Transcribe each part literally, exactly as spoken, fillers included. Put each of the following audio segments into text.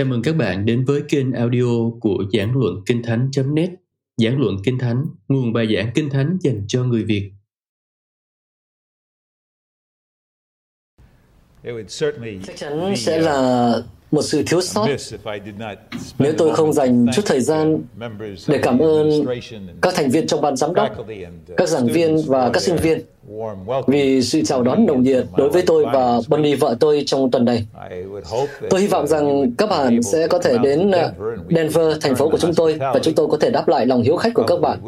Chào mừng các bạn đến với kênh audio của giảng luận kinh thánh chấm net. Giảng luận kinh thánh, nguồn bài giảng kinh thánh dành cho người Việt. Chắc chắn sẽ là một sự thiếu sót nếu tôi không dành chút thời gian để cảm ơn các thành viên trong ban giám đốc, các giảng viên và các sinh viên vì sự chào đón nồng nhiệt đối với tôi và Bonnie vợ tôi trong tuần này. Tôi hy vọng rằng các bạn sẽ có thể đến Denver, thành phố của chúng tôi, và chúng tôi có thể đáp lại lòng hiếu khách của các bạn.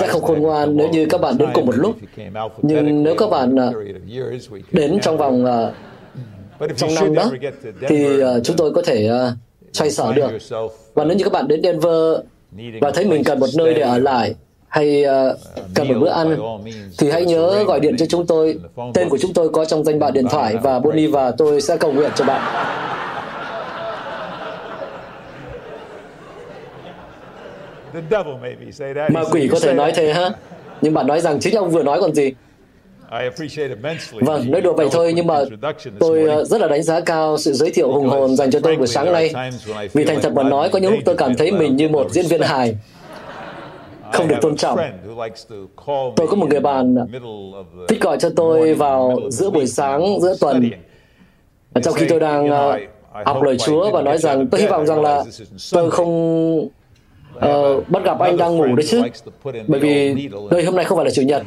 Sẽ không khôn ngoan nếu như các bạn đến cùng một lúc, nhưng nếu các bạn đến trong vòng trong năm đó, thì uh, chúng tôi có thể uh, xoay sở được. Và nếu như các bạn đến Denver và thấy mình cần một nơi để ở lại hay uh, cần một bữa ăn, thì hãy nhớ gọi điện cho chúng tôi. Tên của chúng tôi có trong danh bạ điện thoại và Bonnie và tôi sẽ cầu nguyện cho bạn. Ma quỷ có thể nói thế ha? Nhưng bạn nói rằng chính ông vừa nói còn gì. Vâng, nói đùa vậy thôi, nhưng mà tôi rất là đánh giá cao sự giới thiệu hùng hồn dành cho tôi buổi sáng nay. Vì thành thật mà nói, có những lúc tôi cảm thấy mình như một diễn viên hài, không được tôn trọng. Tôi có một người bạn thích gọi cho tôi vào giữa buổi sáng, giữa tuần, trong khi tôi đang học lời Chúa, và nói rằng tôi hy vọng rằng là tôi không... Uh, bắt gặp anh đang ngủ đấy chứ, bởi vì nơi hôm nay không phải là Chủ nhật.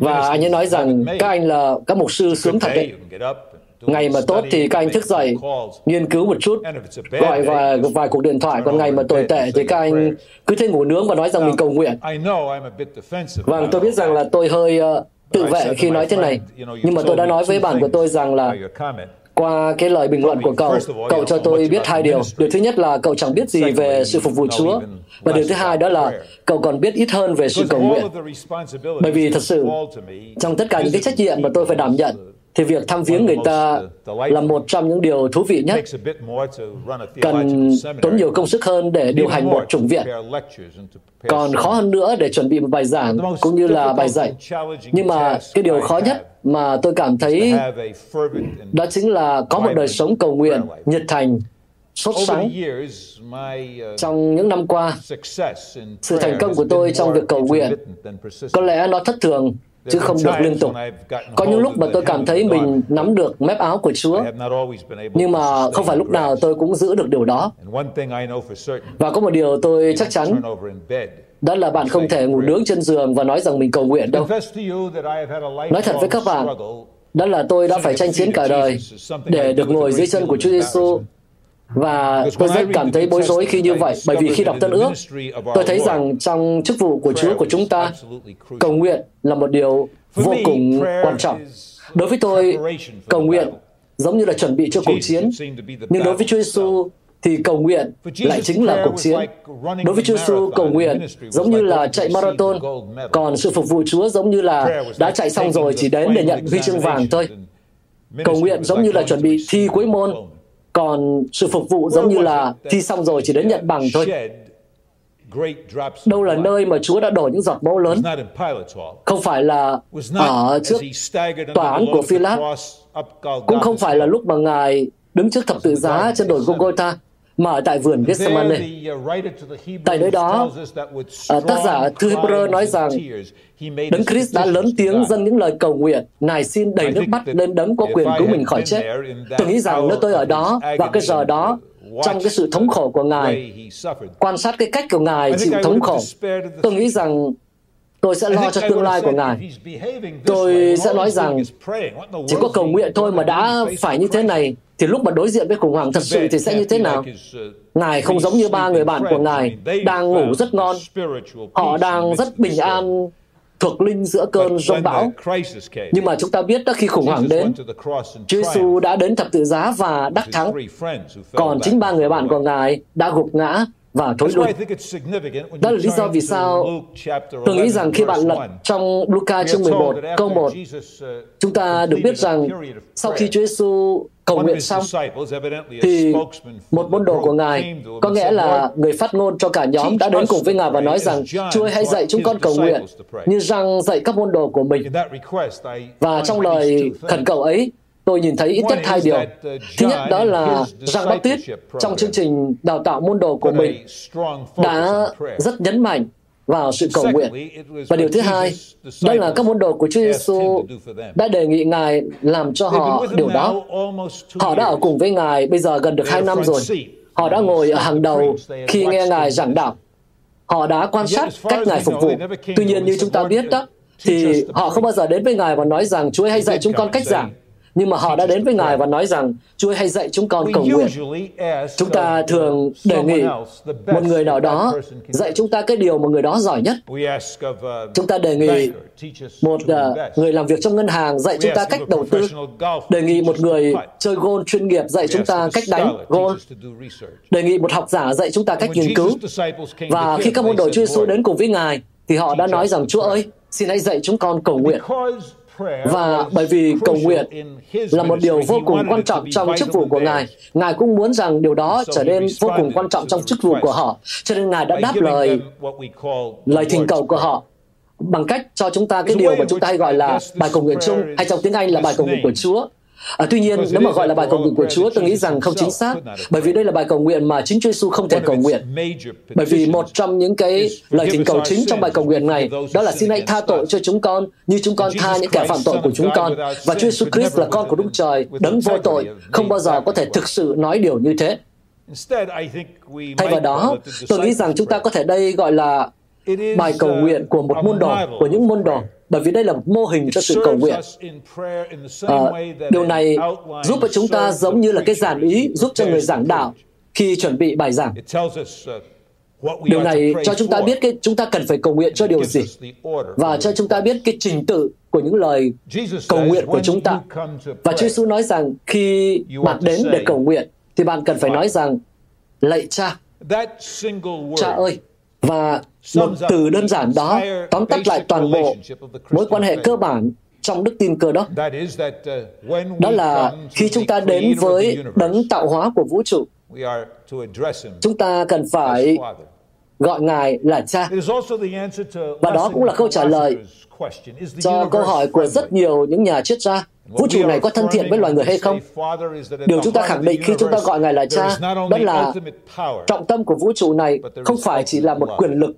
Và anh ấy nói rằng các anh là các mục sư sướng thật đấy. Ngày mà tốt thì các anh thức dậy, nghiên cứu một chút, gọi vài, vài cuộc điện thoại. Còn ngày mà tồi tệ thì các anh cứ thế ngủ nướng và nói rằng mình cầu nguyện. Vâng, tôi biết rằng là tôi hơi uh, tự vệ khi nói thế này, nhưng mà tôi đã nói với bạn của tôi rằng là qua cái lời bình luận của cậu, cậu cho tôi biết hai điều. Điều thứ nhất là cậu chẳng biết gì về sự phục vụ Chúa, và điều thứ hai đó là cậu còn biết ít hơn về sự cầu nguyện. Bởi vì thật sự, trong tất cả những cái trách nhiệm mà tôi phải đảm nhận, thì việc thăm viếng người ta là một trong những điều thú vị nhất. Cần tốn nhiều công sức hơn để điều hành một chủng viện, còn khó hơn nữa để chuẩn bị một bài giảng cũng như là bài dạy. Nhưng mà cái điều khó nhất mà tôi cảm thấy đó chính là có một đời sống cầu nguyện nhiệt thành, sốt sắng. Trong những năm qua, sự thành công của tôi trong việc cầu nguyện có lẽ nó thất thường chứ không được liên tục. Có những lúc mà tôi cảm thấy mình nắm được mép áo của Chúa, nhưng mà không phải lúc nào tôi cũng giữ được điều đó. Và có một điều tôi chắc chắn, đó là bạn không thể ngủ nướng trên giường và nói rằng mình cầu nguyện đâu. Nói thật với các bạn, đó là tôi đã phải tranh chiến cả đời để được ngồi dưới chân của Chúa Giêsu. Và tôi rất cảm thấy bối rối khi như vậy, bởi vì khi đọc Tân Ước, tôi thấy rằng trong chức vụ của Chúa của chúng ta, cầu nguyện là một điều vô cùng quan trọng. Đối với tôi, cầu nguyện giống như là chuẩn bị cho cuộc chiến, nhưng đối với Chúa Giêsu thì cầu nguyện lại chính là cuộc chiến. Đối với Chúa Giêsu, cầu nguyện giống như là chạy marathon, còn sự phục vụ Chúa giống như là đã chạy xong rồi chỉ đến để nhận huy chương vàng thôi. Cầu nguyện giống như là chuẩn bị thi cuối môn, còn sự phục vụ giống như là thi xong rồi chỉ đến nhận bằng thôi. Đâu là nơi mà Chúa đã đổ những giọt máu lớn? Không phải là ở trước tòa án của Phi-lát, cũng không phải là lúc mà Ngài đứng trước thập tự giá trên đồi Golgota, mà ở tại vườn Gethsemane. Tại nơi đó, tác giả thư Hebrew nói rằng Đấng Christ đã lớn tiếng dâng những lời cầu nguyện, nài xin đầy nước mắt lên Đấng có quyền cứu mình khỏi chết. Tôi nghĩ rằng nếu tôi ở đó vào cái giờ đó, trong cái sự thống khổ của Ngài, quan sát cái cách của Ngài chịu thống khổ, tôi nghĩ rằng tôi sẽ lo cho tương lai của Ngài. Tôi sẽ nói rằng chỉ có cầu nguyện thôi mà đã phải như thế này, thì lúc mà đối diện với khủng hoảng thật sự thì sẽ như thế nào? Ngài không giống như ba người bạn của Ngài đang ngủ rất ngon. Họ đang rất bình an, thuộc linh giữa cơn giông bão. Nhưng mà chúng ta biết đó, khi khủng hoảng đến, Chúa Giêsu đã đến thập tự giá và đắc thắng. Còn chính ba người bạn của Ngài đã gục ngã và thối lui. Đó là lý do vì sao tôi nghĩ rằng khi bạn lật trong Luca chương mười một, câu một, chúng ta được biết rằng sau khi Chúa Giêsu cầu nguyện xong, thì một môn đồ của Ngài, có nghĩa là người phát ngôn cho cả nhóm, đã đến cùng với Ngài và nói rằng, Chúa hãy dạy chúng con cầu nguyện, như rằng dạy các môn đồ của mình. Và trong lời khẩn cầu ấy, Tôi nhìn thấy ít nhất hai điều. Thứ nhất đó là Giăng Baptist trong chương trình đào tạo môn đồ của mình đã rất nhấn mạnh vào sự cầu nguyện. Và điều thứ hai, đó là các môn đồ của Chúa Giêsu đã đề nghị Ngài làm cho họ điều đó. Họ đã ở cùng với Ngài bây giờ gần được hai năm rồi. Họ đã ngồi ở hàng đầu khi nghe Ngài giảng đạo. Họ đã quan sát cách Ngài phục vụ. Tuy nhiên, như chúng ta biết đó, thì họ không bao giờ đến với Ngài và nói rằng Chúa hãy dạy chúng con cách giảng. Nhưng mà họ đã đến với Ngài và nói rằng Chúa hãy dạy chúng con cầu nguyện. Chúng ta thường đề nghị một người nào đó dạy chúng ta cái điều mà người đó giỏi nhất. Chúng ta đề nghị một uh, người làm việc trong ngân hàng dạy chúng ta cách đầu tư. Đề nghị một người chơi golf chuyên nghiệp dạy chúng ta cách đánh golf. Đề nghị một học giả dạy chúng ta cách nghiên cứu. Và khi các môn đồ Chúa Giêsu đến cùng với Ngài, thì họ đã nói rằng Chúa ơi, xin hãy dạy chúng con cầu nguyện. Và bởi vì cầu nguyện là một điều vô cùng quan trọng trong chức vụ của Ngài, Ngài cũng muốn rằng điều đó trở nên vô cùng quan trọng trong chức vụ của họ. Cho nên Ngài đã đáp lời, lời thỉnh cầu của họ bằng cách cho chúng ta cái điều mà chúng ta hay gọi là bài cầu nguyện chung, hay trong tiếng Anh là bài cầu nguyện của Chúa. À, tuy nhiên, nếu mà gọi là bài cầu nguyện của Chúa, tôi nghĩ rằng không chính xác, bởi vì đây là bài cầu nguyện mà chính Chúa Giêsu không thể cầu nguyện. Bởi vì một trong những cái lời thỉnh cầu chính trong bài cầu nguyện này, đó là xin hãy tha tội cho chúng con, như chúng con tha những kẻ phạm tội của chúng con. Và Chúa Giêsu Christ là con của Đức Trời, đấng vô tội, không bao giờ có thể thực sự nói điều như thế. Thay vào đó, tôi nghĩ rằng chúng ta có thể đây gọi là bài cầu nguyện của một môn đồ, của những môn đồ. Bởi vì đây là một mô hình cho sự cầu nguyện. À, điều này giúp cho chúng ta giống như là cái dàn ý giúp cho người giảng đạo khi chuẩn bị bài giảng. Điều này cho chúng ta biết cái, chúng ta cần phải cầu nguyện cho điều gì, và cho chúng ta biết cái trình tự của những lời cầu nguyện của chúng ta. Và Chúa Giêsu nói rằng khi bạn đến để cầu nguyện, thì bạn cần phải nói rằng, lạy Cha, Cha ơi. Và một từ đơn giản đó tóm tắt lại toàn bộ mối quan hệ cơ bản trong đức tin Cơ Đốc. Đó là khi chúng ta đến với đấng tạo hóa của vũ trụ, chúng ta cần phải gọi Ngài là Cha. Và đó cũng là câu trả lời cho câu hỏi của rất nhiều những nhà triết gia. Vũ trụ này có thân thiện với loài người hay không? Điều chúng ta khẳng định khi chúng ta gọi Ngài là Cha, đó là trọng tâm của vũ trụ này không phải chỉ là một quyền lực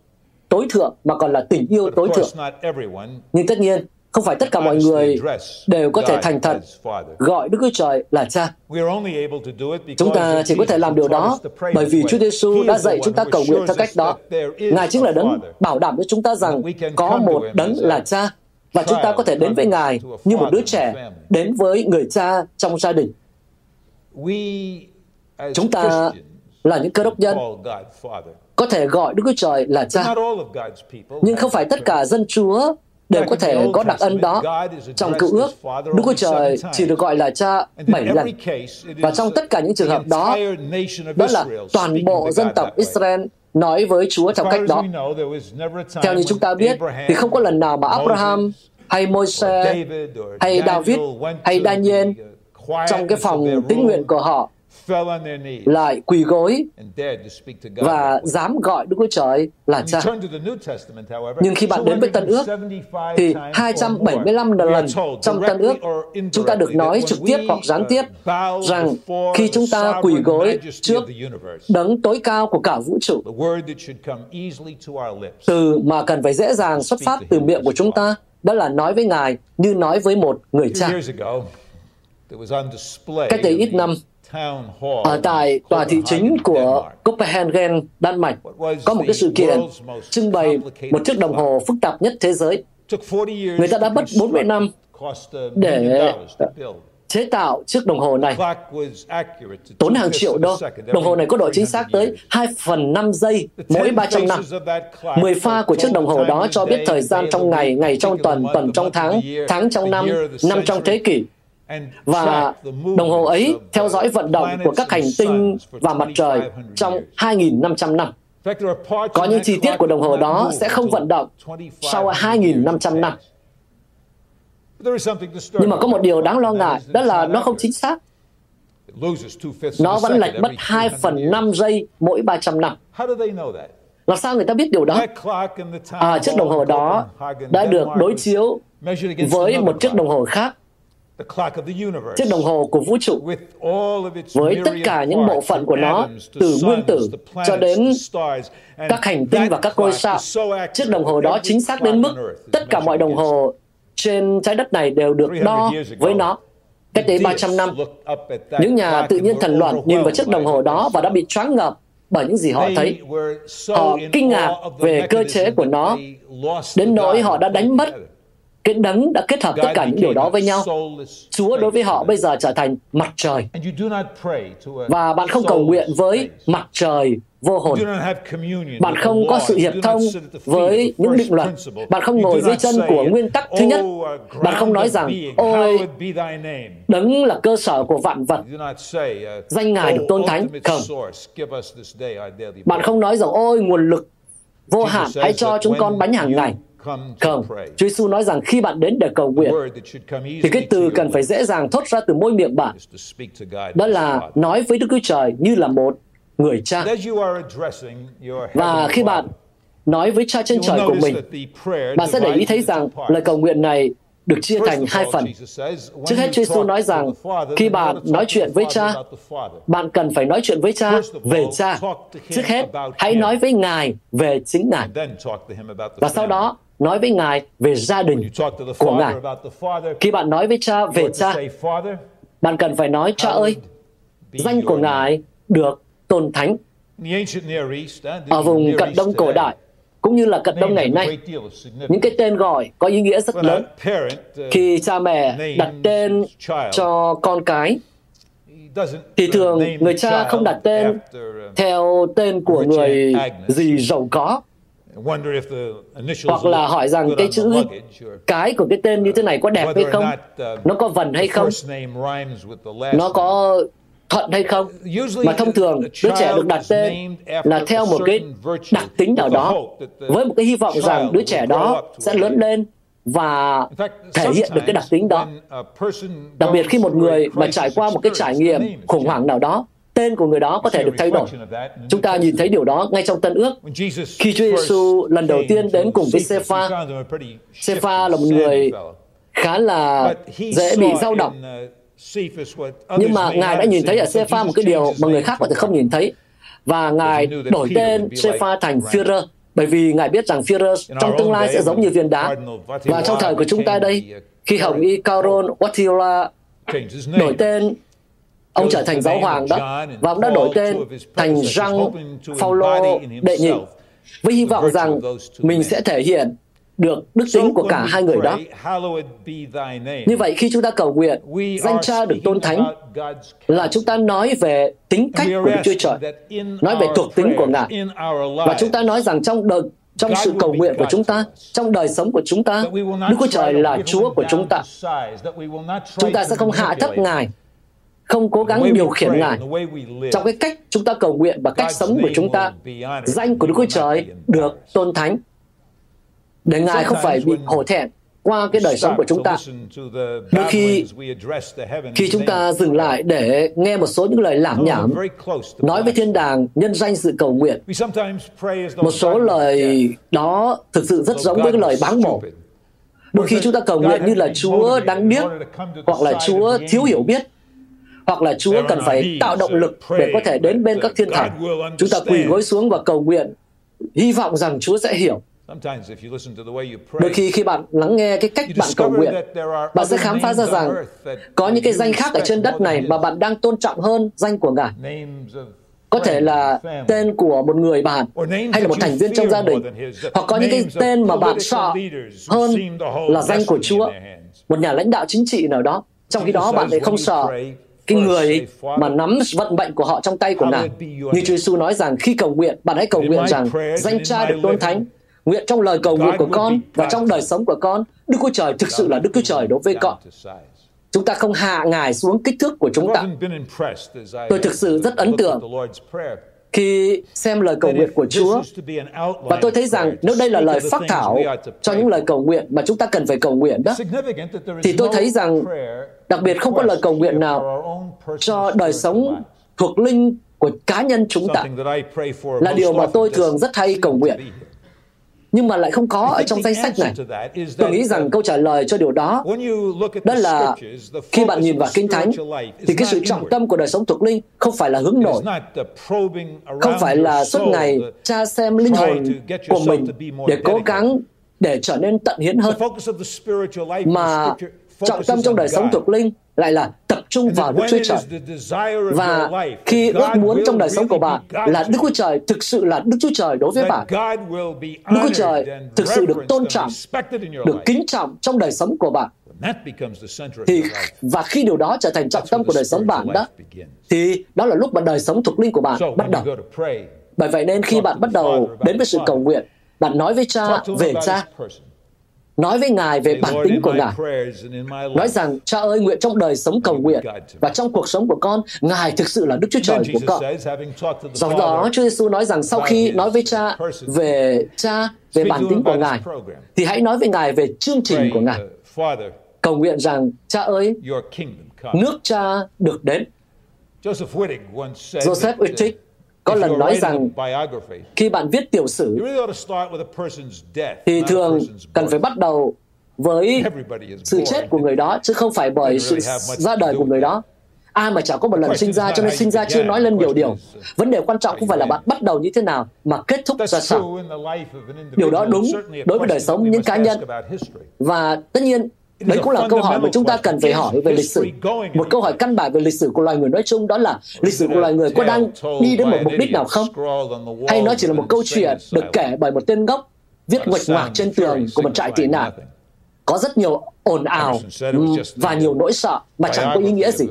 tối thượng, mà còn là tình yêu tối thượng. Nhưng tất nhiên, không phải tất cả mọi người đều có thể thành thật gọi Đức Chúa Trời là Cha. Chúng ta chỉ có thể làm điều đó bởi vì Chúa Giêsu đã dạy chúng ta cầu nguyện theo cách đó. Ngài chính là đấng bảo đảm cho chúng ta rằng có một đấng là Cha, và chúng ta có thể đến với Ngài như một đứa trẻ đến với người cha trong gia đình. Chúng ta là những Cơ Đốc nhân có thể gọi Đức Chúa Trời là Cha, nhưng không phải tất cả dân Chúa đều có thể có đặc ân đó. Trong Cựu Ước, Đức Chúa Trời chỉ được gọi là Cha bảy lần. Và trong tất cả những trường hợp đó, đó là toàn bộ dân tộc Israel nói với Chúa theo cách đó. Theo như chúng ta biết, thì không có lần nào mà Abraham, hay Môi-se, hay David, hay Daniel trong cái phòng tĩnh nguyện của họ lại quỳ gối và dám gọi Đức Chúa Trời là Cha. Nhưng khi bạn đến với Tân Ước, thì hai trăm bảy mươi lăm lần trong Tân Ước, chúng ta được nói trực tiếp hoặc gián tiếp rằng khi chúng ta quỳ gối trước đấng tối cao của cả vũ trụ, từ mà cần phải dễ dàng xuất phát từ miệng của chúng ta, đó là nói với Ngài như nói với một người cha. Cách đây ít năm, ở tại tòa thị chính của Copenhagen, Đan Mạch, có một cái sự kiện trưng bày một chiếc đồng hồ phức tạp nhất thế giới. Người ta đã mất bốn mươi năm để chế tạo chiếc đồng hồ này, tốn hàng triệu đô. Đồng hồ này có độ chính xác tới hai phần năm giây mỗi ba trăm năm. mười pha của chiếc đồng hồ đó cho biết thời gian trong ngày, ngày trong tuần, tuần trong tháng, tháng trong năm, năm trong thế kỷ. Và đồng hồ ấy theo dõi vận động của các hành tinh và mặt trời trong hai nghìn năm trăm năm. Có những chi tiết của đồng hồ đó sẽ không vận động sau hai nghìn năm trăm năm. Nhưng mà có một điều đáng lo ngại, đó là nó không chính xác. Nó vẫn lệch mất hai phần năm giây mỗi ba trăm năm. Làm sao người ta biết điều đó? À, chiếc đồng hồ đó đã được đối chiếu với một chiếc đồng hồ khác Chiếc đồng hồ của vũ trụ với tất cả những bộ phận của nó, từ nguyên tử cho đến các hành tinh và các ngôi sao. Chiếc đồng hồ đó chính xác đến mức tất cả mọi đồng hồ trên trái đất này đều được đo với nó. Cách đấy ba trăm năm, những nhà tự nhiên thần luận nhìn vào chiếc đồng hồ đó và đã bị choáng ngợp bởi những gì họ thấy. Họ kinh ngạc về cơ chế của nó, đến nỗi họ đã đánh mất cái đấng đã kết hợp tất cả những điều đó với nhau. Chúa đối với họ bây giờ trở thành mặt trời. Và bạn không cầu nguyện với mặt trời vô hồn. Bạn không có sự hiệp thông với những định luật. Bạn không ngồi dưới chân của nguyên tắc thứ nhất. Bạn không nói rằng, ôi, đấng là cơ sở của vạn vật, danh Ngài được tôn thánh. Không. Bạn không nói rằng, ôi, nguồn lực vô hạn, hãy cho chúng con bánh hàng ngày. Không, Chúa Giêsu nói rằng khi bạn đến để cầu nguyện, thì cái từ cần phải dễ dàng thốt ra từ môi miệng bạn, đó là nói với Đức Chúa Trời như là một người cha. Và khi bạn nói với Cha trên trời của mình, bạn sẽ để ý thấy rằng lời cầu nguyện này được chia thành hai phần. Trước hết, Chúa Giêsu nói rằng khi bạn nói chuyện với Cha, bạn cần phải nói chuyện với Cha về Cha. Trước hết, hãy nói với Ngài về chính Ngài. Và sau đó, nói với Ngài về gia đình của Ngài. Khi bạn nói với Cha về Cha, bạn cần phải nói, Cha ơi, danh của Ngài được tôn thánh. Ở vùng Cận Đông cổ đại, cũng như là Cận Đông ngày nay, những cái tên gọi có ý nghĩa rất lớn. Khi cha mẹ đặt tên cho con cái, thì thường người cha không đặt tên theo tên của người gì giàu có, hoặc là hỏi rằng cái chữ cái của cái tên như thế này có đẹp hay không, nó có vần hay không, nó có thuận hay không. Mà thông thường đứa trẻ được đặt tên là theo một cái đặc tính nào đó, với một cái hy vọng rằng đứa trẻ đó sẽ lớn lên và thể hiện được cái đặc tính đó. Đặc biệt khi một người mà trải qua một cái trải nghiệm khủng hoảng nào đó, tên của người đó có thể được thay đổi. Chúng ta nhìn thấy điều đó ngay trong Tân Ước. Khi Chúa Giêsu lần đầu tiên đến cùng với Cepha, Cepha là một người khá là dễ bị dao động. Nhưng mà Ngài đã nhìn thấy ở Cepha một cái điều mà người khác có thể không nhìn thấy. Và Ngài đổi tên Cepha thành Führer, bởi vì Ngài biết rằng Führer trong tương lai sẽ giống như viên đá. Và trong thời của chúng ta đây, khi Hồng Y Karol Wojtyła đổi tên, ông trở thành giáo hoàng đó, và ông đã đổi tên thành Giảng Phao Lô đệ nhị, với hy vọng rằng mình sẽ thể hiện được đức tính của cả hai người đó. Như vậy, khi chúng ta cầu nguyện, danh Cha được tôn thánh, là chúng ta nói về tính cách của Đức Chúa Trời, nói về thuộc tính của Ngài. Và chúng ta nói rằng trong đời, trong sự cầu nguyện của chúng ta, trong đời sống của chúng ta, Đức Chúa Trời là Chúa của chúng ta. Chúng ta sẽ không hạ thấp Ngài, không cố gắng điều khiển Ngài. Trong cái cách chúng ta cầu nguyện và cách sống của chúng ta, danh của Đức Chúa Trời được tôn thánh, để Ngài không phải bị hổ thẹn qua cái đời sống của chúng ta. Đôi khi, khi chúng ta dừng lại để nghe một số những lời lảm nhảm nói với thiên đàng nhân danh sự cầu nguyện, một số lời đó thực sự rất giống với lời báng bổ. Đôi khi chúng ta cầu nguyện như là Chúa đang điếc, hoặc là Chúa thiếu hiểu biết, hoặc là Chúa cần phải tạo động lực để có thể đến bên các thiên thần. Chúng ta quỳ gối xuống và cầu nguyện, hy vọng rằng Chúa sẽ hiểu. Đôi khi khi bạn lắng nghe cái cách bạn cầu nguyện, bạn sẽ khám phá ra rằng có những cái danh khác ở trên đất này mà bạn đang tôn trọng hơn danh của Ngài. Có thể là tên của một người bạn, hay là một thành viên trong gia đình, hoặc có những cái tên mà bạn sợ hơn là danh của Chúa, một nhà lãnh đạo chính trị nào đó. Trong khi đó bạn lại không sợ cái người mà nắm vận mệnh của họ trong tay của Ngài. Như Chúa Giêsu nói rằng khi cầu nguyện, bạn hãy cầu nguyện rằng danh Cha được tôn thánh. Nguyện trong lời cầu nguyện của con và trong đời sống của con, Đức Chúa Trời thực sự là Đức Chúa Trời đối với con. Chúng ta không hạ Ngài xuống kích thước của chúng ta. Tôi thực sự rất ấn tượng khi xem lời cầu nguyện của Chúa, và tôi thấy rằng nếu đây là lời phác thảo cho những lời cầu nguyện mà chúng ta cần phải cầu nguyện đó, thì tôi thấy rằng đặc biệt không có lời cầu nguyện nào cho đời sống thuộc linh của cá nhân chúng ta, là điều mà tôi thường rất hay cầu nguyện. nhưng mà lại không có ở trong danh sách này. Tôi nghĩ rằng câu trả lời cho điều đó đó là khi bạn nhìn vào Kinh Thánh thì cái sự trọng tâm của đời sống thuộc linh không phải là hướng nội, không phải là suốt ngày tra xem linh hồn của mình để cố gắng để trở nên tận hiến hơn, mà trọng tâm trong đời sống thuộc linh lại là tập trung vào Đức Chúa Trời. Và khi ước muốn trong đời sống của bạn là Đức Chúa Trời thực sự là Đức Chúa Trời đối với bạn, Đức Chúa Trời thực sự được tôn trọng, được kính trọng trong đời sống của bạn, thì và khi điều đó trở thành trọng tâm của đời sống bạn đó, thì đó là lúc mà đời sống thuộc linh của bạn bắt đầu. Bởi vậy nên khi bạn bắt đầu đến với sự cầu nguyện, bạn nói với Cha về Cha, nói với Ngài về bản tính của Ngài, nói rằng Cha ơi, nguyện trong đời sống cầu nguyện và trong cuộc sống của con, Ngài thực sự là Đức Chúa Trời của con. Do đó Chúa Giêsu nói rằng sau khi nói với Cha về Cha, về bản tính của Ngài, thì hãy nói với Ngài về chương trình của Ngài, cầu nguyện rằng Cha ơi, nước Cha được đến. Joseph Wittig có lần nói rằng khi bạn viết tiểu sử thì thường cần phải bắt đầu với sự chết của người đó chứ không phải bởi sự ra đời của người đó. Ai mà chả có một lần sinh ra, cho nên sinh ra chưa nói lên nhiều điều. Vấn đề quan trọng không phải là bạn bắt đầu như thế nào mà kết thúc ra sao. Điều đó đúng đối với đời sống những cá nhân. Và tất nhiên đấy cũng là câu hỏi mà chúng ta cần phải hỏi về lịch sử. Một câu hỏi căn bản về lịch sử của loài người nói chung đó là lịch sử của loài người có đang đi đến một mục đích nào không? Hay nó chỉ là một câu chuyện được kể bởi một tên ngốc viết nguệch ngoạc trên tường của một trại tị nạn? Có rất nhiều ồn ào và nhiều nỗi sợ mà chẳng có ý nghĩa gì.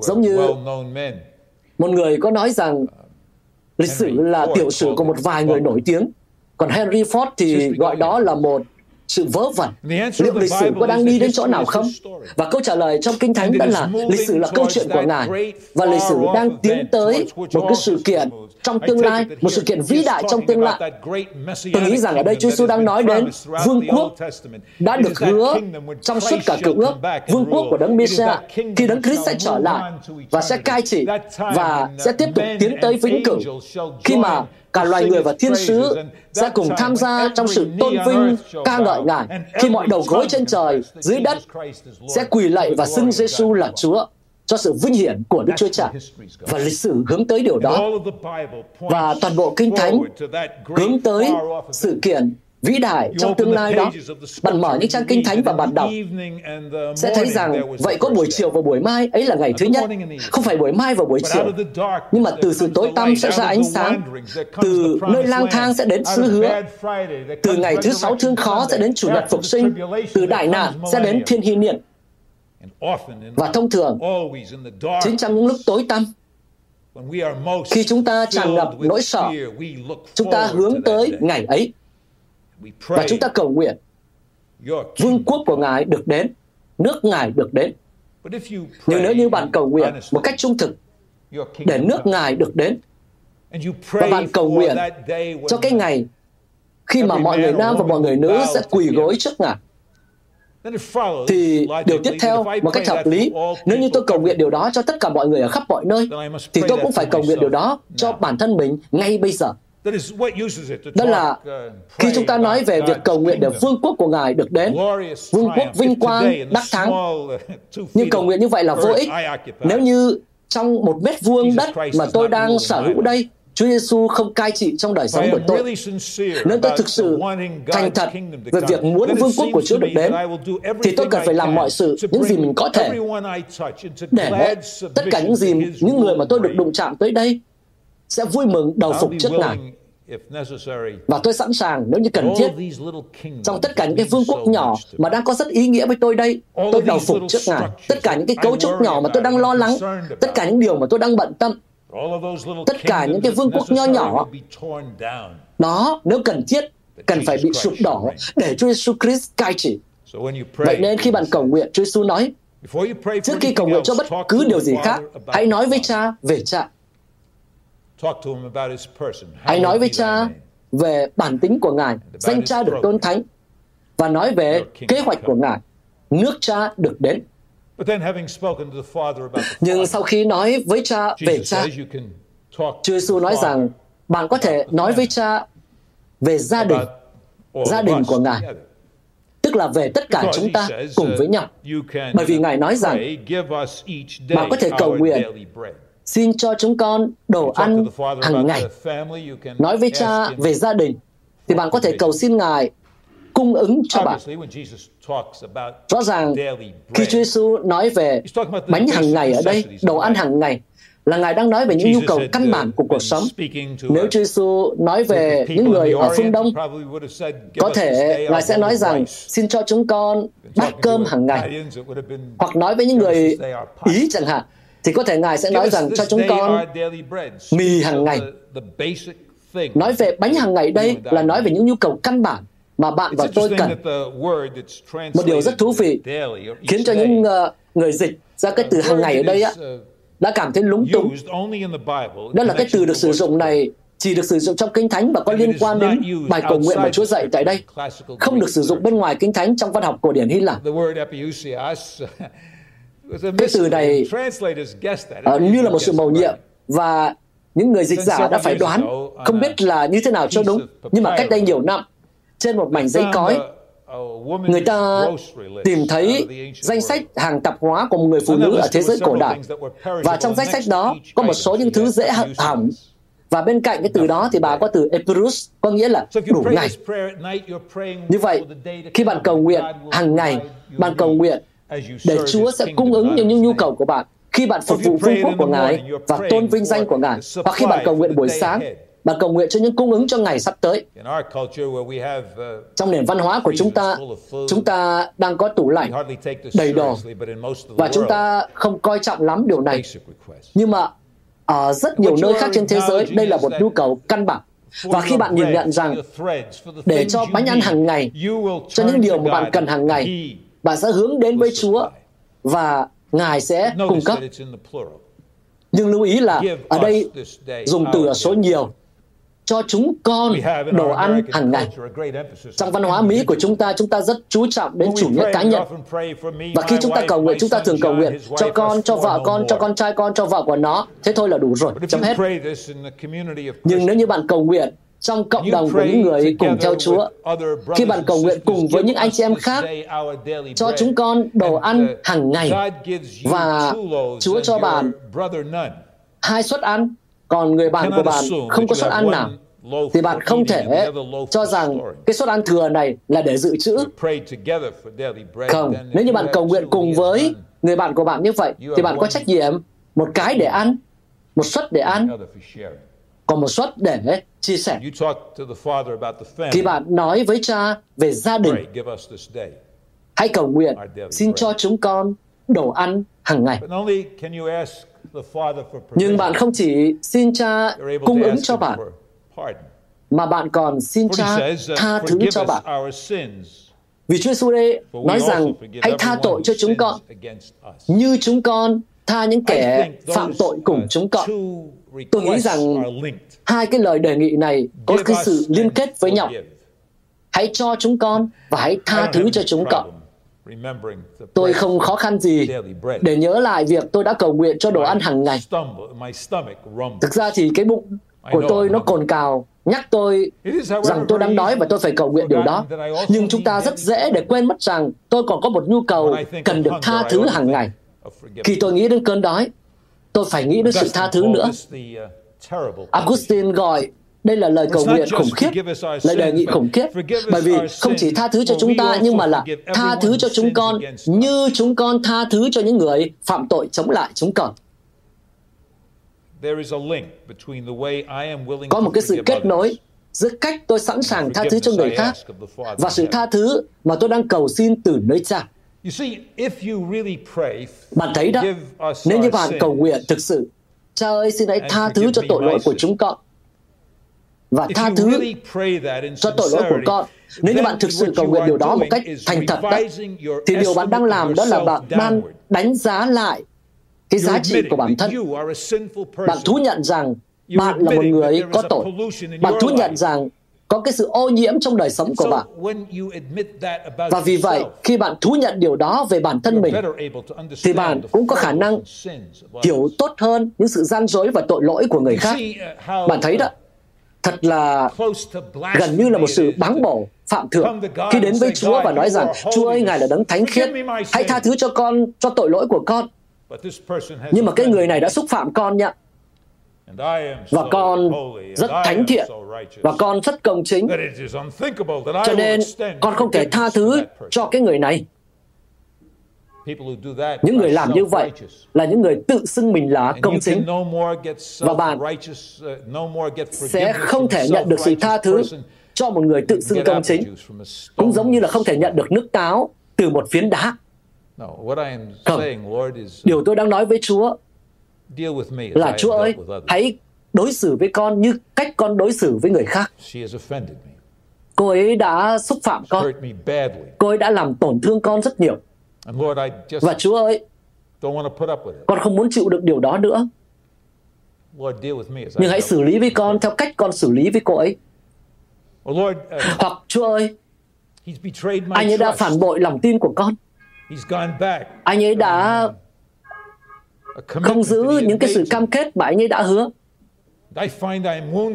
Giống như một người có nói rằng lịch sử là tiểu sử của một vài người nổi tiếng, còn Henry Ford thì gọi đó là một sự vớ vẩn. Liệu lịch sử có đang đi đến chỗ nào không? Và câu trả lời trong Kinh Thánh đó là lịch sử là câu chuyện của Ngài, và lịch sử đang tiến tới một cái sự kiện trong tương lai, một sự kiện vĩ đại trong tương lai. Tôi nghĩ rằng ở đây Chúa Giêsu đang nói đến vương quốc đã được hứa trong suốt cả Cựu Ước, vương quốc của Đấng Mê-sa, khi Đấng Christ sẽ trở lại và sẽ cai trị và sẽ tiếp tục tiến tới vĩnh cửu, khi mà cả loài người và thiên sứ sẽ cùng tham gia trong sự tôn vinh ca ngợi Ngài, khi mọi đầu gối trên trời, dưới đất sẽ quỳ lạy và xưng Giê-xu là Chúa cho sự vinh hiển của Đức Chúa Trời. Và lịch sử hướng tới điều đó. Và toàn bộ Kinh Thánh hướng tới sự kiện vĩ đại trong tương lai đó. Bạn mở những trang Kinh Thánh và bạn đọc sẽ thấy rằng vậy có buổi chiều và buổi mai, ấy là ngày thứ nhất. Không phải buổi mai và buổi chiều, nhưng mà từ sự tối tăm sẽ ra ánh sáng, từ nơi lang thang sẽ đến xứ hứa, từ ngày thứ sáu thương khó sẽ đến chủ nhật phục sinh, từ đại nạn sẽ đến thiên hy niệm. Và thông thường chính trong những lúc tối tăm, khi chúng ta tràn ngập nỗi sợ, chúng ta hướng tới ngày ấy và chúng ta cầu nguyện vương quốc của Ngài được đến, nước Ngài được đến. Nhưng nếu như bạn cầu nguyện một cách trung thực để nước Ngài được đến, và bạn cầu nguyện cho cái ngày khi mà mọi người nam và mọi người nữ sẽ quỳ gối trước Ngài, thì điều tiếp theo một cách hợp lý, nếu như tôi cầu nguyện điều đó cho tất cả mọi người ở khắp mọi nơi, thì tôi cũng phải cầu nguyện điều đó cho bản thân mình ngay bây giờ. Đó là khi chúng ta nói về việc cầu nguyện để vương quốc của Ngài được đến, vương quốc vinh quang, đắc thắng. Nhưng cầu nguyện như vậy là vô ích nếu như trong một mét vuông đất mà tôi đang sở hữu đây, Chúa Giêsu không cai trị trong đời sống của tôi. Nếu tôi thực sự thành thật về việc muốn vương quốc của Chúa được đến, thì tôi cần phải làm mọi sự, những gì mình có thể, để tất cả những gì những người mà tôi được đụng chạm tới đây sẽ vui mừng đầu phục trước Ngài. Và tôi sẵn sàng nếu như cần thiết, trong tất cả những cái vương quốc nhỏ mà đang có rất ý nghĩa với tôi đây, tôi đầu phục trước Ngài. Tất cả những cái cấu trúc nhỏ mà tôi đang lo lắng, tất cả những điều mà tôi đang bận tâm, tất cả những cái vương quốc nho nhỏ đó, nếu cần thiết, cần phải bị sụp đổ để Chúa Jesus Christ cai trị. Vậy nên khi bạn cầu nguyện, Chúa Jesus nói, trước khi cầu nguyện cho bất cứ điều gì khác, hãy nói với Cha về Cha. Hãy nói với Cha về bản tính của Ngài, danh Cha được tôn thánh, và nói về kế hoạch của Ngài, nước Cha được đến. Nhưng sau khi nói với Cha về Cha, Chúa Giêsu nói rằng bạn có thể nói với Cha về gia đình, gia đình của Ngài, tức là về tất cả chúng ta cùng với nhau. Bởi vì Ngài nói rằng, bà có thể cầu nguyện, xin cho chúng con đồ ăn hàng ngày. Nói với Cha về gia đình, thì bạn có thể cầu xin Ngài cung ứng cho bạn. Rõ ràng, khi Chúa Giêsu nói về bánh hàng ngày ở đây, đồ ăn hàng ngày, là Ngài đang nói về những nhu cầu căn bản của cuộc sống. Nếu Chúa Giêsu nói về những người ở phương Đông, có thể Ngài sẽ nói rằng, xin cho chúng con bát cơm hàng ngày. Hoặc nói với những người Ý chẳng hạn, thì có thể Ngài sẽ nói rằng, cho chúng con mì hàng ngày. Nói về bánh hàng ngày đây là nói về những nhu cầu căn bản mà bạn và tôi cần. Một điều rất thú vị khiến cho những người dịch ra cái từ hàng ngày ở đây á, đã cảm thấy lúng túng. Đó là cái từ được sử dụng này chỉ được sử dụng trong Kinh Thánh và có liên quan đến bài cầu nguyện mà Chúa dạy tại đây, không được sử dụng bên ngoài Kinh Thánh trong văn học cổ điển Hy Lạp. Cái từ này uh, như là một sự mầu nhiệm, và những người dịch giả đã phải đoán, không biết là như thế nào cho đúng. Nhưng mà cách đây nhiều năm, trên một mảnh giấy cói, người ta tìm thấy danh sách hàng tạp hóa của một người phụ nữ ở thế giới cổ đại. Và trong danh sách đó có một số những thứ dễ hỏng. Và bên cạnh cái từ đó thì bà có từ epirus, có nghĩa là đủ ngày. Như vậy, khi bạn cầu nguyện hàng ngày, bạn cầu nguyện để Chúa sẽ cung ứng những, những nhu cầu của bạn. Khi bạn phục vụ vương quốc của Ngài và tôn vinh danh của Ngài, hoặc khi bạn cầu nguyện buổi sáng, bạn cầu nguyện cho những cung ứng cho ngày sắp tới. Trong nền văn hóa của chúng ta, chúng ta đang có tủ lạnh đầy đồ, và chúng ta không coi trọng lắm điều này. Nhưng mà ở rất nhiều nơi khác trên thế giới, đây là một nhu cầu căn bản. Và khi bạn nhìn nhận rằng, để cho bánh ăn hàng ngày, cho những điều mà bạn cần hàng ngày, bạn sẽ hướng đến với Chúa và Ngài sẽ cung cấp. Nhưng lưu ý là ở đây dùng từ ở số nhiều, cho chúng con đồ ăn hàng ngày. Trong văn hóa Mỹ của chúng ta, chúng ta rất chú trọng đến chủ nghĩa cá nhân. Và khi chúng ta cầu nguyện, chúng ta thường cầu nguyện cho con, cho vợ con, cho con trai con, cho vợ của nó. Thế thôi là đủ rồi, chấm hết. Nhưng nếu như bạn cầu nguyện trong cộng đồng của những người cùng theo Chúa, khi bạn cầu nguyện cùng với những anh chị em khác, cho chúng con đồ ăn hàng ngày, và Chúa cho bạn hai suất ăn, còn người bạn của bạn không có suất ăn nào, thì bạn không thể cho rằng cái suất ăn thừa này là để dự trữ. Không, nếu như bạn cầu nguyện cùng với người bạn của bạn như vậy, thì bạn có trách nhiệm một cái để ăn, một suất để ăn, còn một suất để chia sẻ. Khi bạn nói với Cha về gia đình, hãy cầu nguyện, xin cho chúng con đồ ăn hàng ngày. Nhưng bạn không chỉ xin Cha cung ứng cho bạn, mà bạn còn xin Cha tha thứ cho bạn. Vì Chúa Giêsu đây nói rằng, hãy tha tội cho chúng con, như chúng con tha những kẻ phạm tội cùng chúng con. Tôi nghĩ rằng hai cái lời đề nghị này có cái sự liên kết với nhau. Hãy cho chúng con và hãy tha thứ cho chúng con. Tôi không khó khăn gì để nhớ lại việc tôi đã cầu nguyện cho đồ ăn hàng ngày. Thực ra thì cái bụng của tôi nó cồn cào, nhắc tôi rằng tôi đang đói và tôi phải cầu nguyện điều đó. Nhưng chúng ta rất dễ để quên mất rằng tôi còn có một nhu cầu cần được tha thứ hàng ngày. Khi tôi nghĩ đến cơn đói, tôi phải nghĩ đến sự tha thứ nữa. Augustine gọi đây là lời cầu nguyện khủng khiếp, lời đề nghị khủng khiếp, bởi vì không chỉ tha thứ cho chúng ta, nhưng mà là tha thứ cho chúng con như chúng con tha thứ cho những người phạm tội chống lại chúng con. Có một cái sự kết nối giữa cách tôi sẵn sàng tha thứ cho người khác và sự tha thứ mà tôi đang cầu xin từ nơi Cha. Bạn thấy đó, nếu như bạn cầu nguyện thực sự, Cha ơi, xin hãy tha thứ cho tội lỗi của chúng con và tha thứ cho tội lỗi của con. Nếu như bạn thực sự cầu nguyện điều đó một cách thành thật đó, thì điều bạn đang làm đó là bạn đang đánh giá lại cái giá trị của bản thân. Bạn thú nhận rằng bạn là một người có tội. Bạn thú nhận rằng có cái sự ô nhiễm trong đời sống của bạn. Và vì vậy, khi bạn thú nhận điều đó về bản thân mình, thì bạn cũng có khả năng hiểu tốt hơn những sự gian dối và tội lỗi của người khác. Bạn thấy đó, thật là gần như là một sự báng bổ, phạm thượng khi đến với Chúa và nói rằng: Chúa ơi, Ngài là đấng thánh khiết, hãy tha thứ cho con, cho tội lỗi của con. Nhưng mà cái người này đã xúc phạm con nhá. Và con rất thánh thiện, và con rất công chính, cho nên con không thể tha thứ cho cái người này. Những người làm như vậy là những người tự xưng mình là công chính, và bạn sẽ không thể nhận được sự tha thứ cho một người tự xưng công chính, cũng giống như là không thể nhận được nước táo từ một phiến đá. Không, điều tôi đang nói với Chúa là: Chúa ơi, hãy đối xử với con như cách con đối xử với người khác. Cô ấy đã xúc phạm con, cô ấy đã làm tổn thương con rất nhiều. Và Chúa ơi, con không muốn chịu được điều đó nữa. Nhưng hãy xử lý với con theo cách con xử lý với cô ấy. Hoặc: Chúa ơi, anh ấy đã phản bội lòng tin của con. Anh ấy đã không giữ những cái sự cam kết mà anh ấy đã hứa.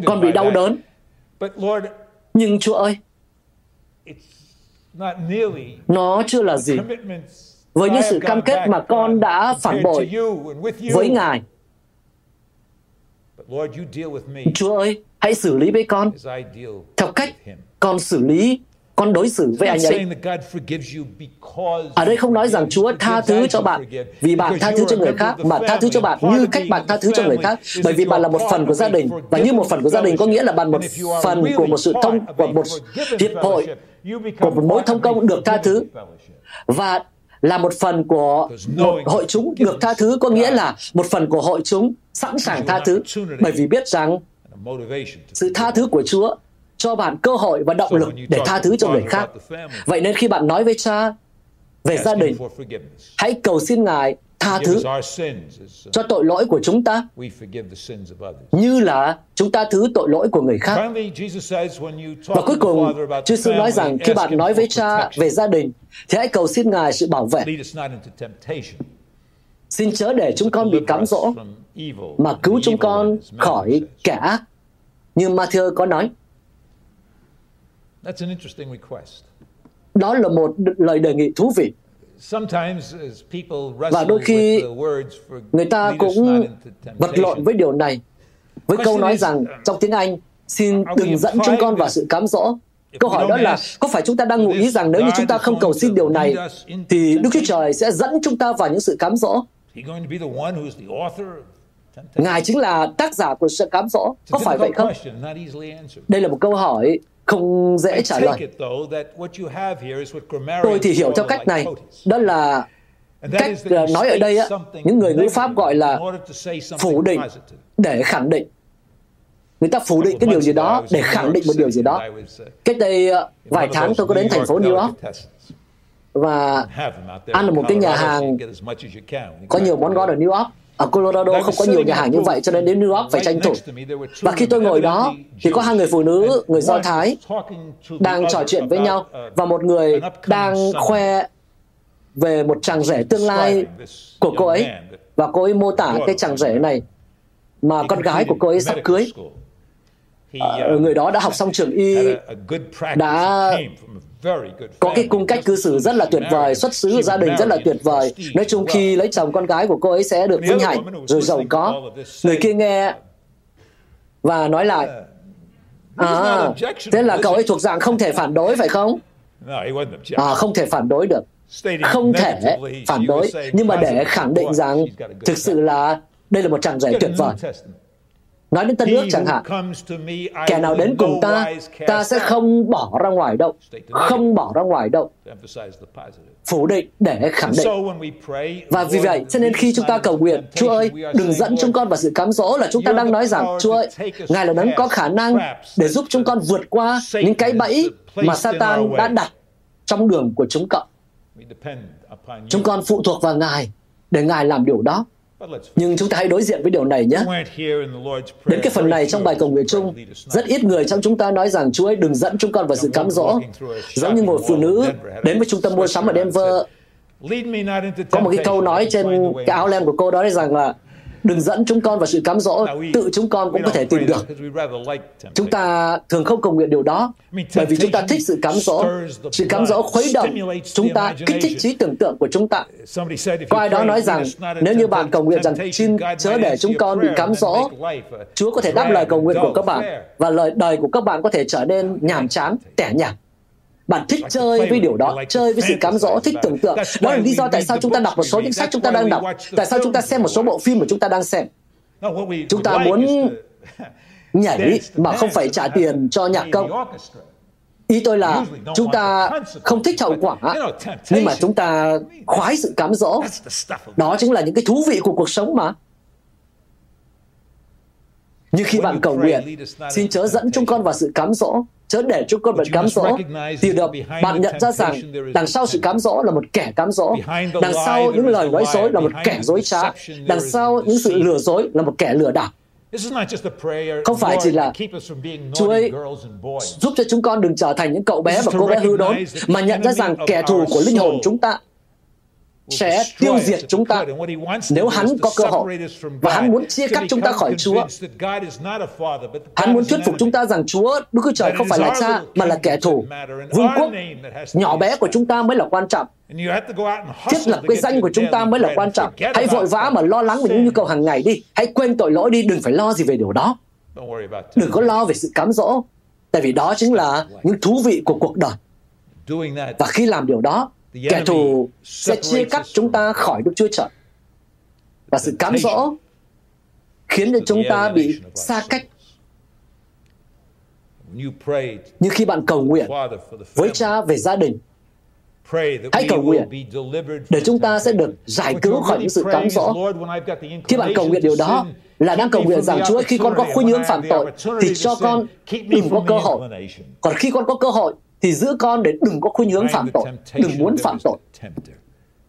Con bị đau đớn. Nhưng Chúa ơi, nó chưa là gì với những sự cam kết mà con đã phản bội với Ngài. Chúa ơi, hãy xử lý với con theo cách con xử lý, con đối xử với anh ấy. Ở đây không nói rằng Chúa tha thứ cho bạn vì bạn tha thứ cho người khác, mà tha thứ cho bạn như cách bạn tha thứ cho người khác, bởi vì bạn là một phần của gia đình, và như một phần của gia đình có nghĩa là bạn một phần của một sự thông của một hiệp hội, của một mối thông công được tha thứ, và là một phần của một hội chúng được tha thứ có nghĩa là một phần của hội chúng sẵn sàng tha thứ, bởi vì biết rằng sự tha thứ của Chúa cho bạn cơ hội và động lực để tha thứ cho người khác. Vậy nên khi bạn nói với Cha về gia đình, hãy cầu xin Ngài tha thứ cho tội lỗi của chúng ta, như là chúng ta thứ tội lỗi của người khác. Và cuối cùng, Chúa Giêsu nói rằng khi bạn nói với Cha về gia đình, thì hãy cầu xin Ngài sự bảo vệ. Xin chớ để chúng con bị cám dỗ, mà cứu chúng con khỏi kẻ ác, như Matthew có nói. Đó là một lời đề nghị thú vị. Và đôi khi người ta cũng vật lộn với điều này, với câu nói rằng trong tiếng Anh: xin đừng dẫn chúng con vào sự cám dỗ. Câu hỏi đó là: có phải chúng ta đang ngụ ý rằng nếu như chúng ta không cầu xin điều này thì Đức Chúa Trời sẽ dẫn chúng ta vào những sự cám dỗ? Ngài chính là tác giả của sự cám dỗ, có phải vậy không? Đây là một câu hỏi không dễ trả lời. Tôi thì hiểu theo cách này, đó là cách nói ở đây á, những người ngữ Pháp gọi là phủ định để khẳng định. Người ta phủ định cái điều gì đó để khẳng định một điều gì đó. Cách đây vài tháng tôi có đến thành phố New York và ăn ở một cái nhà hàng có nhiều món ngon ở New York. Ở Colorado không có nhiều nhà hàng như vậy, cho nên đến New York phải tranh thủ. Và khi tôi ngồi đó, thì có hai người phụ nữ, người Do Thái, đang trò chuyện với nhau, và một người đang khoe về một chàng rể tương lai của cô ấy. Và cô ấy mô tả cái chàng rể này mà con gái của cô ấy sắp cưới. Ờ, người đó đã học xong trường y, đã có cái cung cách cư xử rất là tuyệt vời, xuất xứ gia đình rất là tuyệt vời. Nói chung khi lấy chồng, con gái của cô ấy sẽ được vinh hạnh, rồi giàu có. Người kia nghe và nói lại: à, thế là cậu ấy thuộc dạng không thể phản đối phải không? À, không thể phản đối được. Không thể phản đối, nhưng mà để khẳng định rằng thực sự là đây là một chàng rể tuyệt vời. Nói đến Tân Ước chẳng hạn, kẻ nào đến cùng ta, ta sẽ không bỏ ra ngoài đâu, không bỏ ra ngoài đâu. Phủ định để khẳng định. Và vì vậy, cho nên khi chúng ta cầu nguyện, Chúa ơi, đừng dẫn chúng con vào sự cám dỗ, là chúng ta đang nói rằng, Chúa ơi, Ngài là đấng có khả năng để giúp chúng con vượt qua những cái bẫy mà Satan đã đặt trong đường của chúng con. Chúng con phụ thuộc vào Ngài để Ngài làm điều đó. Nhưng chúng ta hãy đối diện với điều này nhé. Đến cái phần này trong bài cầu nguyện chung, rất ít người trong chúng ta nói rằng Chúa ấy đừng dẫn chúng con vào sự cám dỗ. Giống như một phụ nữ đến với trung tâm mua sắm ở Denver, có một cái câu nói trên cái áo len của cô đó rằng là Đừng dẫn chúng con vào sự cám dỗ, tự chúng con cũng có thể tìm được. Chúng ta thường không cầu nguyện điều đó, bởi vì chúng ta thích sự cám dỗ. Sự cám dỗ khuấy động, chúng ta kích thích trí tưởng tượng của chúng ta. Có ai đó nói rằng, nếu như bạn cầu nguyện rằng xin chớ để chúng con bị cám dỗ, Chúa có thể đáp lời cầu nguyện của các bạn, và lời đời của các bạn có thể trở nên nhàm chán, tẻ nhạt. Bạn thích chơi với điều đó, chơi với sự cám dỗ, thích tưởng tượng. Đó là lý do tại sao chúng ta đọc một số những sách chúng ta đang đọc, tại sao chúng ta xem một số bộ phim mà chúng ta đang xem. Chúng ta muốn nhảy mà không phải trả tiền cho nhạc công. Ý tôi là chúng ta không thích hậu quả, nhưng mà chúng ta khoái sự cám dỗ. Đó chính là những cái thú vị của cuộc sống mà. Nhưng khi bạn cầu nguyện, xin chớ dẫn chúng con vào sự cám dỗ, chớ để chúng con bị cám dỗ, thì được bạn nhận ra rằng đằng sau sự cám dỗ là một kẻ cám dỗ, đằng sau những lời nói dối là một kẻ dối trá, đằng sau những sự lừa dối là một kẻ lừa đảo. Không phải chỉ là Chúa ấy giúp cho chúng con đừng trở thành những cậu bé và cô bé hư đốn, mà nhận ra rằng kẻ thù của linh hồn chúng ta sẽ tiêu diệt chúng ta nếu hắn có cơ hội, và hắn muốn chia cắt chúng ta khỏi Chúa. Hắn muốn thuyết phục chúng ta rằng Chúa, Đức Chúa Trời không phải là cha mà là kẻ thù. Vương quốc nhỏ bé của chúng ta mới là quan trọng. Thiết lập cái danh của chúng ta mới là quan trọng. Hãy vội vã mà lo lắng về những nhu cầu hàng ngày đi. Hãy quên tội lỗi đi, đừng phải lo gì về điều đó. Đừng có lo về sự cám dỗ, tại vì đó chính là những thú vị của cuộc đời. Và khi làm điều đó, kẻ thù sẽ chia cắt chúng ta khỏi Đức Chúa Trời. Và sự cám dỗ khiến cho chúng ta bị xa cách. Nhưng khi bạn cầu nguyện với Cha về gia đình, hãy cầu nguyện để chúng ta sẽ được giải cứu khỏi những sự cám dỗ. Khi bạn cầu nguyện điều đó, là đang cầu nguyện rằng Chúa ơi, khi con có khuynh hướng phạm tội thì cho con đừng có cơ hội. Còn khi con có cơ hội thì giữ con để đừng có khuynh hướng phạm tội, đừng muốn phạm tội.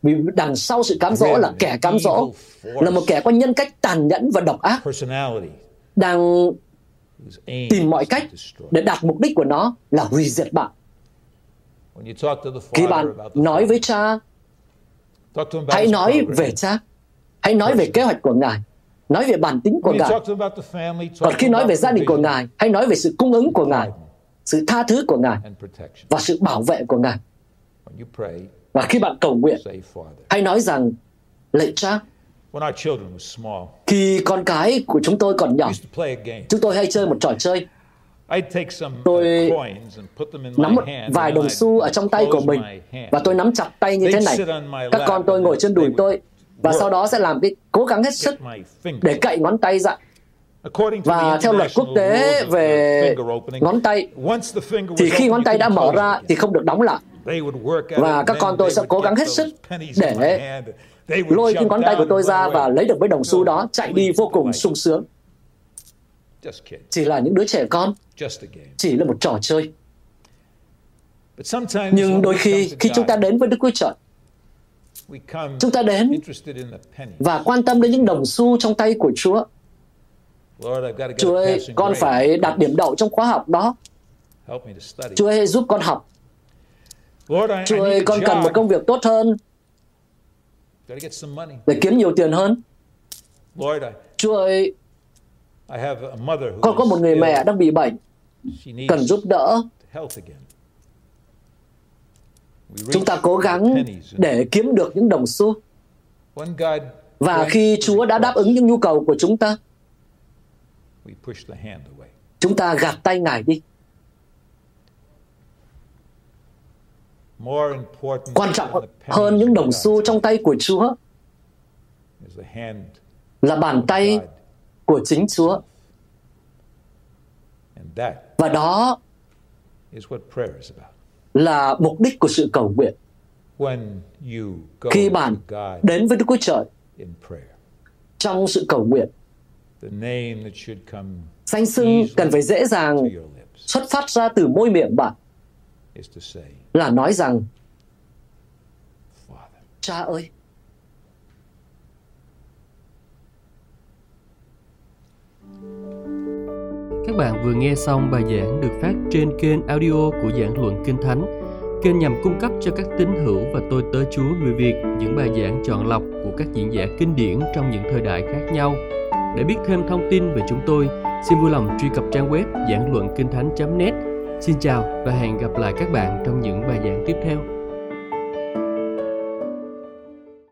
Vì đằng sau sự cám dỗ là kẻ cám dỗ, là một kẻ có nhân cách tàn nhẫn và độc ác, đang tìm mọi cách để đạt mục đích của nó là hủy diệt bạn. Khi bạn nói với Cha, hãy nói về Cha, hãy nói về kế hoạch của Ngài, nói về bản tính của Ngài. Còn khi nói về gia đình của Ngài, hãy nói về sự cung ứng của Ngài, sự tha thứ của Ngài và sự bảo vệ của Ngài. Và khi bạn cầu nguyện, hãy nói rằng, lạy Cha, khi con cái của chúng tôi còn nhỏ, chúng tôi hay chơi một trò chơi. Tôi nắm một vài đồng xu ở trong tay của mình và tôi nắm chặt tay như thế này. Các con tôi ngồi trên đùi tôi và sau đó sẽ làm cái cố gắng hết sức để cạy ngón tay ra. Và theo luật quốc tế về ngón tay, thì khi ngón tay đã mở ra thì không được đóng lại. Và các con tôi sẽ cố gắng hết sức để lôi cái ngón tay của tôi ra và lấy được mấy đồng xu đó, chạy đi vô cùng sung sướng. Chỉ là những đứa trẻ con, chỉ là một trò chơi. Nhưng đôi khi, khi chúng ta đến với Đức Chúa Trời, chúng ta đến và quan tâm đến những đồng xu trong tay của Chúa. Chúa ơi, con phải đạt điểm đậu trong khóa học đó. Chúa ơi, giúp con học. Chúa ơi, con cần một công việc tốt hơn để kiếm nhiều tiền hơn. Chúa ơi, con có một người mẹ đang bị bệnh, cần giúp đỡ. Chúng ta cố gắng để kiếm được những đồng xu. Và khi Chúa đã đáp ứng những nhu cầu của chúng ta, chúng ta gạt tay Ngài đi. Quan trọng hơn những đồng xu trong tay của Chúa là bàn tay của chính Chúa. Và đó là mục đích của sự cầu nguyện. Khi bạn đến với Đức Chúa Trời trong sự cầu nguyện, danh xưng cần phải dễ dàng xuất phát ra từ môi miệng bạn là nói rằng, Cha ơi. Các bạn vừa nghe xong bài giảng được phát trên kênh audio của Giảng Luận Kinh Thánh. kênh nhằm cung cấp cho các tín hữu và tôi tớ Chúa người Việt những bài giảng chọn lọc của các diễn giả kinh điển trong những thời đại khác nhau. Để biết thêm thông tin về chúng tôi, xin vui lòng truy cập trang web giảng luận kinh thánh chấm net. Xin chào và hẹn gặp lại các bạn trong những bài giảng tiếp theo.